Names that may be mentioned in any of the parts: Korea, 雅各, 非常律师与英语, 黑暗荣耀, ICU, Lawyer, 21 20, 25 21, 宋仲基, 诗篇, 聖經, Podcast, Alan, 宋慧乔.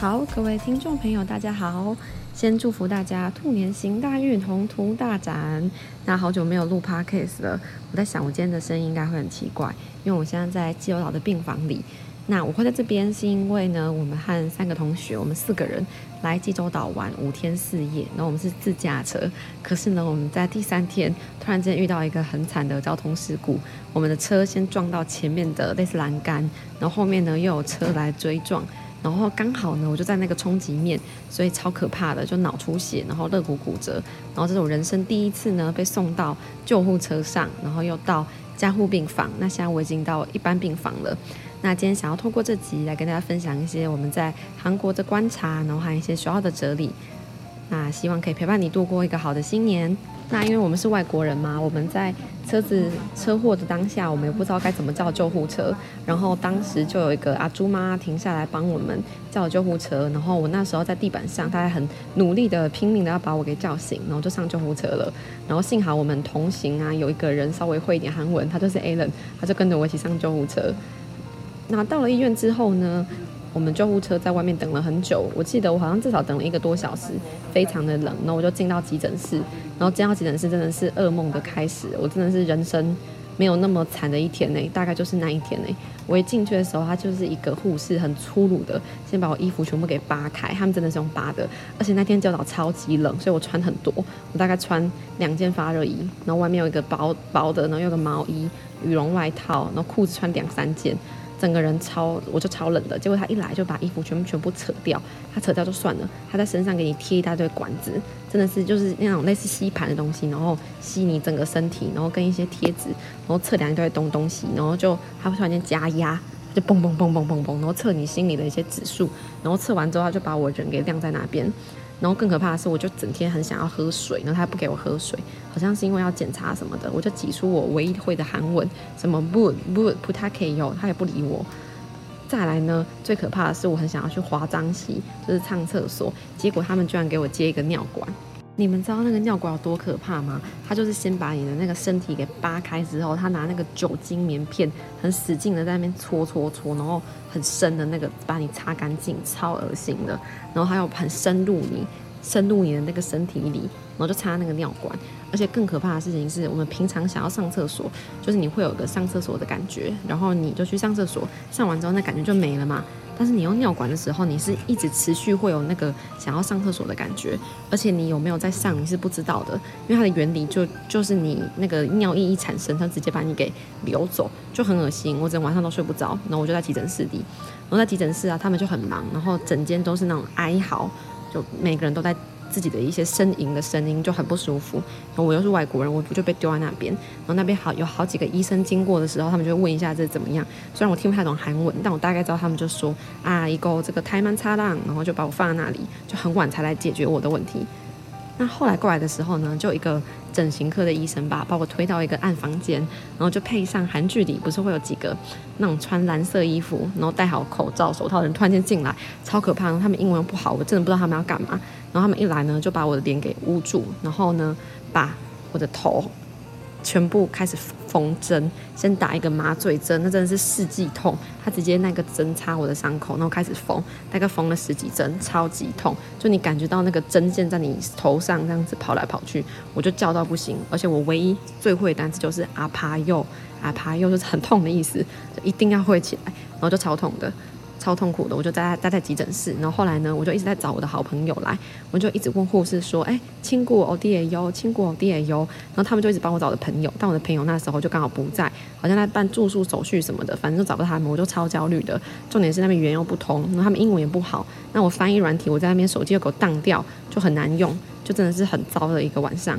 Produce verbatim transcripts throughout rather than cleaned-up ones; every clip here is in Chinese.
好，各位听众朋友大家好，先祝福大家兔年行大运，宏图大展。那好久没有录 Podcast 了，我在想我今天的声音应该会很奇怪，因为我现在在济州岛的病房里。那我会在这边是因为呢，我们和三个同学，我们四个人来济州岛玩五天四夜，然后我们是自驾车。可是呢，我们在第三天突然间遇到一个很惨的交通事故，我们的车先撞到前面的类似栏杆，然后后面呢又有车来追撞，然后刚好呢我就在那个冲击面，所以超可怕的，就脑出血，然后肋骨骨折，然后这种人生第一次呢被送到救护车上，然后又到加护病房。那现在我已经到一般病房了。那今天想要透过这集来跟大家分享一些我们在韩国的观察，然后还有一些学校的哲理，那希望可以陪伴你度过一个好的新年。那因为我们是外国人嘛，我们在车子车祸的当下，我们也不知道该怎么叫救护车，然后当时就有一个阿珠妈停下来帮我们叫了救护车，然后我那时候在地板上，她还很努力的拼命的要把我给叫醒，然后就上救护车了。然后幸好我们同行啊有一个人稍微会一点韩文，他就是 Alan， 他就跟着我一起上救护车。那到了医院之后呢，我们救护车在外面等了很久，我记得我好像至少等了一个多小时，非常的冷。然后我就进到急诊室，然后进到急诊室真的是噩梦的开始，我真的是人生没有那么惨的一天呢，大概就是那一天呢。我一进去的时候，他就是一个护士很粗鲁的先把我衣服全部给扒开，他们真的是用扒的，而且那天济州岛超级冷，所以我穿很多，我大概穿两件发热衣，然后外面有一个薄薄的，然后有一个毛衣羽绒外套，然后裤子穿两三件，整个人超我就超冷的。结果他一来就把衣服全部全部扯掉，他扯掉就算了，他在身上给你贴一大堆管子，真的是就是那种类似吸盘的东西，然后吸你整个身体，然后跟一些贴纸，然后测量一堆东东西，然后就他会突然间加压，就蹦蹦蹦蹦蹦蹦，然后测你心里的一些指数，然后测完之后他就把我人给晾在那边。然后更可怕的是，我就整天很想要喝水，然后他不给我喝水，好像是因为要检查什么的。我就挤出我唯一会的韩文，什么不不不太可以用，他也不理我。再来呢，最可怕的是我很想要去滑脏溪，就是上厕所，结果他们居然给我接一个尿管。你们知道那个尿管有多可怕吗？他就是先把你的那个身体给扒开之后，他拿那个酒精棉片很使劲的在那边搓搓搓，然后很深的那个把你擦干净，超恶心的。然后还有很深入你深入你的那个身体里，然后就插那个尿管。而且更可怕的事情是，我们平常想要上厕所，就是你会有个上厕所的感觉，然后你就去上厕所，上完之后那感觉就没了嘛。但是你用尿管的时候，你是一直持续会有那个想要上厕所的感觉，而且你有没有在上你是不知道的，因为它的原理就就是你那个尿液一产生，它直接把你给流走，就很恶心。我整晚上都睡不着，然后我就在急诊室里，然后在急诊室啊，他们就很忙，然后整间都是那种哀嚎，就每个人都在自己的一些呻吟的声音，就很不舒服。然后我又是外国人，我就被丢在那边，然后那边好有好几个医生经过的时候，他们就会问一下这怎么样。虽然我听不太懂韩文，但我大概知道他们就说啊一个这个台湾擦浪，然后就把我放在那里，就很晚才来解决我的问题。那后来过来的时候呢，就一个整形科的医生吧，把我推到一个暗房间，然后就配上韩剧里不是会有几个那种穿蓝色衣服，然后戴好口罩手套的人突然间进来，超可怕。然后他们英文不好，我真的不知道他们要干嘛。然后他们一来呢，就把我的脸给捂住，然后呢把我的头全部开始缝针，先打一个麻醉针，那真的是世纪痛，他直接那个针插我的伤口，然后开始缝，大概缝了十几针，超级痛，就你感觉到那个针线在你头上这样子跑来跑去，我就叫到不行。而且我唯一最会的单词就是阿帕佑，阿帕佑就是很痛的意思，就一定要会起来，然后就超痛的，超痛苦的。我就待在待在急诊室，然后后来呢，我就一直在找我的好朋友来，我就一直问护士说，哎、欸，친구 어디에요？친구 어디에요？然后他们就一直帮我找我的朋友，但我的朋友那时候就刚好不在，好像在办住宿手续什么的，反正就找不到他们，我就超焦虑的。重点是那边语言又不通，然后他们英文也不好，那我翻译软体我在那边手机又给我当掉，就很难用，就真的是很糟的一个晚上。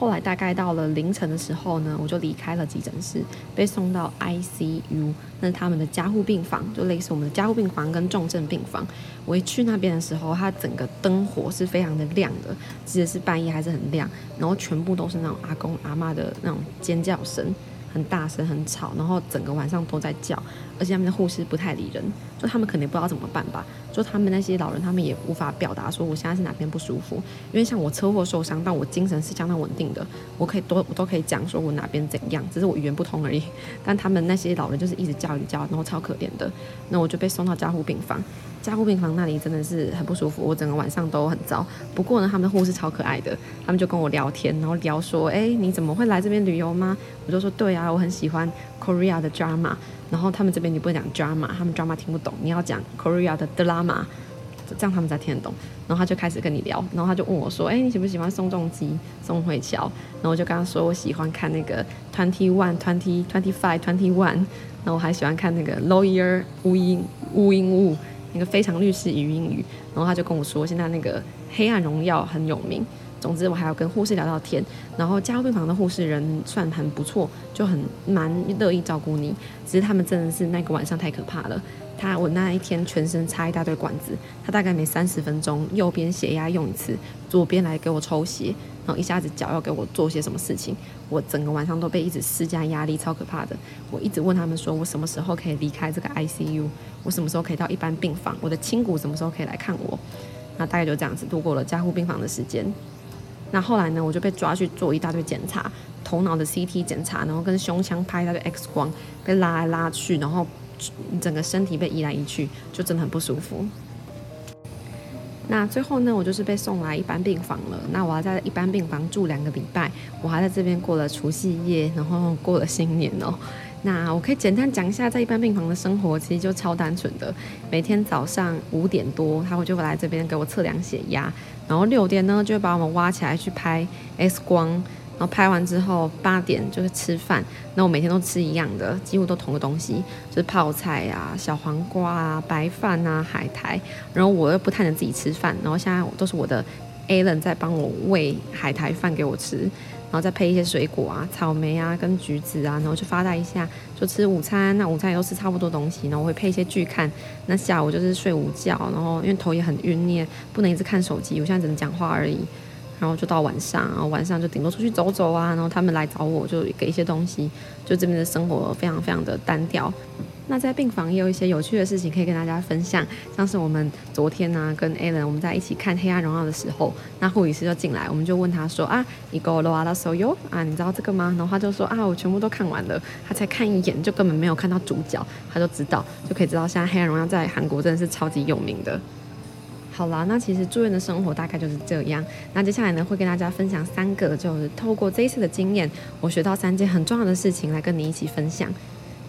后来大概到了凌晨的时候呢，我就离开了急诊室，被送到 I C U， 那是他们的加护病房，就类似我们的加护病房跟重症病房。我一去那边的时候，它整个灯火是非常的亮的，即使是半夜还是很亮，然后全部都是那种阿公阿嬷的那种尖叫声，很大声很吵，然后整个晚上都在叫，而且他们的护士不太理人，就他们肯定不知道怎么办吧，就他们那些老人他们也无法表达说我现在是哪边不舒服，因为像我车祸受伤但我精神是相当稳定的，我可以都我都可以讲说我哪边怎样，只是我语言不通而已，但他们那些老人就是一直叫一直叫，然后超可怜的，那我就被送到加护病房，加护病房那里真的是很不舒服，我整个晚上都很糟。不过呢他们的护士超可爱的，他们就跟我聊天，然后聊说哎、欸，你怎么会来这边旅游吗，我就说对啊，我很喜欢 Korea 的 drama， 然后他们这边你不能讲 drama， 他们 drama 听不懂，你要讲 Korea 的 drama， 这样他们才听得懂。然后他就开始跟你聊，然后他就问我说哎、欸，你喜不喜欢宋仲基宋慧乔，然后我就跟他说我喜欢看那个二十一 二十 二十五 二十一， 然后我还喜欢看那个 Lawyer 乌英乌英乌那个非常律师与英语，然后他就跟我说现在那个黑暗荣耀很有名。总之我还要跟护士聊到天，然后加护病房的护士人算很不错，就很蛮乐意照顾你，只是他们真的是那个晚上太可怕了。他我那一天全身插一大堆管子，他大概每三十分钟右边血压用一次，左边来给我抽血，然后一下子脚要给我做些什么事情，我整个晚上都被一直施加压力，超可怕的。我一直问他们说我什么时候可以离开这个 I C U， 我什么时候可以到一般病房，我的亲骨什么时候可以来看我，那大概就这样子度过了加护病房的时间。那后来呢我就被抓去做一大堆检查，头脑的 C T 检查，然后跟胸腔拍一大堆 X 光，被拉来拉去，然后整个身体被移来移去，就真的很不舒服。那最后呢我就是被送来一般病房了，那我还在一般病房住两个礼拜，我还在这边过了除夕夜，然后过了新年哦。那我可以简单讲一下在一般病房的生活，其实就超单纯的，每天早上五点多他会就来这边给我测量血压，然后六点呢就会把我们挖起来去拍 X 光，然后拍完之后八点就是吃饭，那我每天都吃一样的，几乎都同个东西，就是泡菜啊小黄瓜啊白饭啊海苔，然后我又不太能自己吃饭，然后现在都是我的 Alan 在帮我喂海苔饭给我吃，然后再配一些水果啊草莓啊跟橘子啊，然后就发呆一下就吃午餐，那午餐也都吃差不多东西，然后我会配一些剧看，那下午就是睡午觉，然后因为头也很晕，你也不能一直看手机，我现在只能讲话而已，然后就到晚上，然后晚上就顶多出去走走啊，然后他们来找我就给一些东西，就这边的生活非常非常的单调。那在病房也有一些有趣的事情可以跟大家分享，像是我们昨天啊跟 Alan 我们在一起看《黑暗荣耀》的时候，那护理师就进来，我们就问他说啊你够了啊到手哟啊你知道这个吗，然后他就说啊我全部都看完了，他才看一眼就根本没有看到主角，他就知道就可以知道现在《黑暗荣耀》在韩国真的是超级有名的。好啦，那其实住院的生活大概就是这样，那接下来呢会跟大家分享三个就是透过这一次的经验我学到三件很重要的事情来跟你一起分享。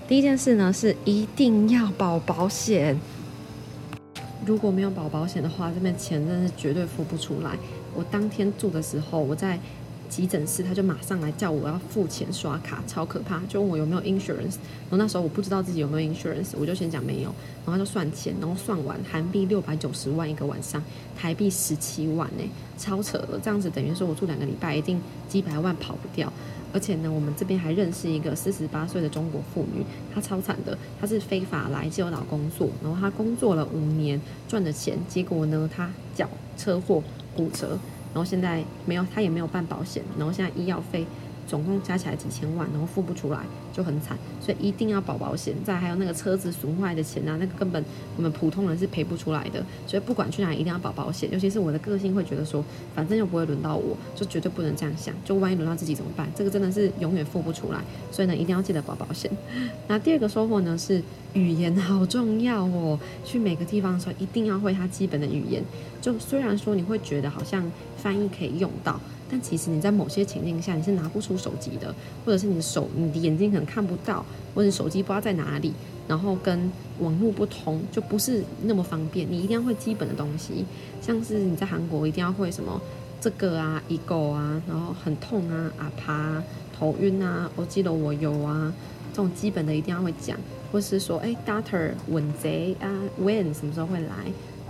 第一件事呢是一定要保保险，如果没有保保险的话这边钱真的是绝对付不出来。我当天住的时候我在急诊室他就马上来叫我要付钱刷卡，超可怕，就问我有没有 insurance， 然后那时候我不知道自己有没有 insurance， 我就先讲没有，然后他就算钱，然后算完韩币六百九十万一个晚上，台币十七万耶、欸、超扯了，这样子等于说我住两个礼拜一定几百万跑不掉。而且呢我们这边还认识一个四十八岁的中国妇女，她超惨的，她是非法来济州岛工作，然后她工作了五年赚的钱，结果呢她脚车祸骨折，然后现在没有她也没有办保险，然后现在医药费总共加起来几千万，然后付不出来就很惨，所以一定要保保险。再还有那个车子损坏的钱啊，那个根本我们普通人是赔不出来的，所以不管去哪里一定要保保险，尤其是我的个性会觉得说反正又不会轮到我，就绝对不能这样想，就万一轮到自己怎么办，这个真的是永远付不出来，所以呢一定要记得保保险。那第二个收获呢是语言好重要哦，去每个地方的时候一定要会它基本的语言，就虽然说你会觉得好像翻译可以用到，但其实你在某些情境下你是拿不出手机的，或者是你的手你的眼睛可能看不到，或者手机不知道在哪里，然后跟网络不通，就不是那么方便，你一定要会基本的东西，像是你在韩国一定要会什么这个啊一狗啊，然后很痛啊啊啪啊头晕啊我记得我有啊，这种基本的一定要会讲，或是说哎 Doctor 稳贼啊 When 什么时候会来，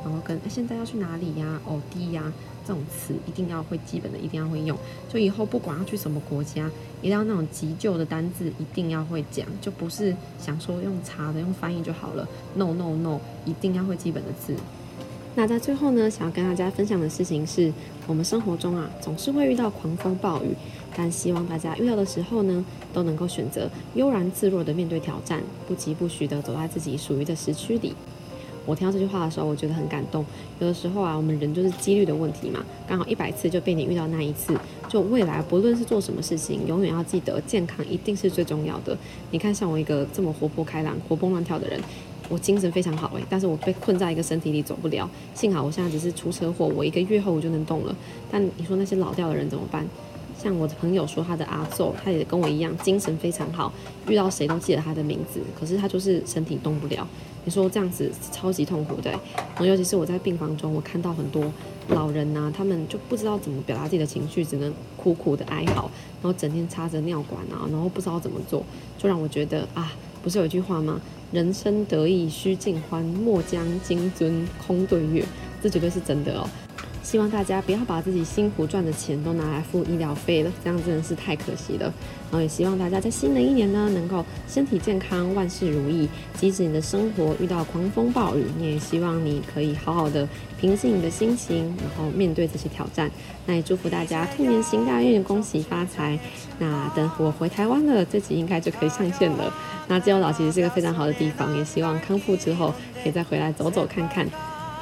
然后跟现在要去哪里呀哦地呀这种词一定要会基本的一定要会用，所以以后不管要去什么国家一定要那种急救的单字一定要会讲，就不是想说用查的用翻译就好了， no no no 一定要会基本的字。那在最后呢想要跟大家分享的事情是我们生活中啊总是会遇到狂风暴雨，但希望大家遇到的时候呢都能够选择悠然自若的面对挑战，不急不徐的走在自己属于的时区里。我听到这句话的时候我觉得很感动。有的时候啊，我们人就是几率的问题嘛，刚好一百次就被你遇到那一次。就未来不论是做什么事情，永远要记得健康一定是最重要的。你看像我一个这么活泼开朗活蹦乱跳的人，我精神非常好、欸、但是我被困在一个身体里走不了，幸好我现在只是出车祸，我一个月后我就能动了。但你说那些老掉的人怎么办？像我的朋友说他的阿祖，他也跟我一样精神非常好，遇到谁都记得他的名字，可是他就是身体动不了。你说这样子超级痛苦的、欸、然后尤其是我在病房中，我看到很多老人啊，他们就不知道怎么表达自己的情绪，只能苦苦的哀嚎，然后整天插着尿管啊，然后不知道怎么做，就让我觉得啊，不是有一句话吗？人生得意须尽欢，莫将金樽空对月。这绝对是真的哦。希望大家不要把自己辛苦赚的钱都拿来付医疗费了，这样真的是太可惜了。然后也希望大家在新的一年呢，能够身体健康，万事如意。即使你的生活遇到狂风暴雨，你也希望你可以好好的平静你的心情，然后面对这些挑战。那也祝福大家兔年行大运，恭喜发财。那等我回台湾了，这集应该就可以上线了。那基隆岛其实是一个非常好的地方，也希望康复之后可以再回来走走看看。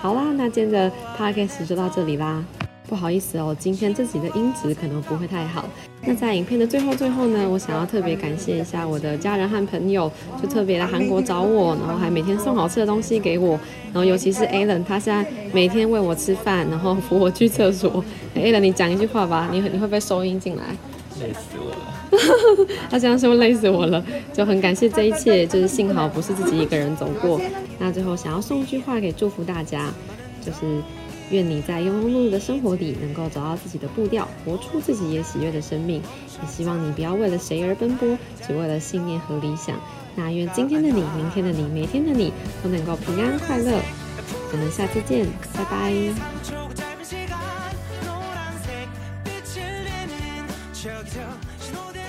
好啦，那今天的 Podcast 就到这里啦。不好意思哦，今天这集的音质可能不会太好。那在影片的最后最后呢，我想要特别感谢一下我的家人和朋友，就特别来韩国找我，然后还每天送好吃的东西给我。然后尤其是 Alan， 他现在每天喂我吃饭，然后扶我去厕所。Alan， 你讲一句话吧，你你会不会收音进来？累死我了他这样说累死我了，就很感谢这一切，就是幸好不是自己一个人走过。那最后想要送一句话给祝福大家，就是愿你在庸庸碌碌的生活里能够找到自己的步调，活出自己也喜悦的生命。也希望你不要为了谁而奔波，只为了信念和理想。那愿今天的你，明天的你，每天的你都能够平安快乐。我们下次见，拜拜。신호대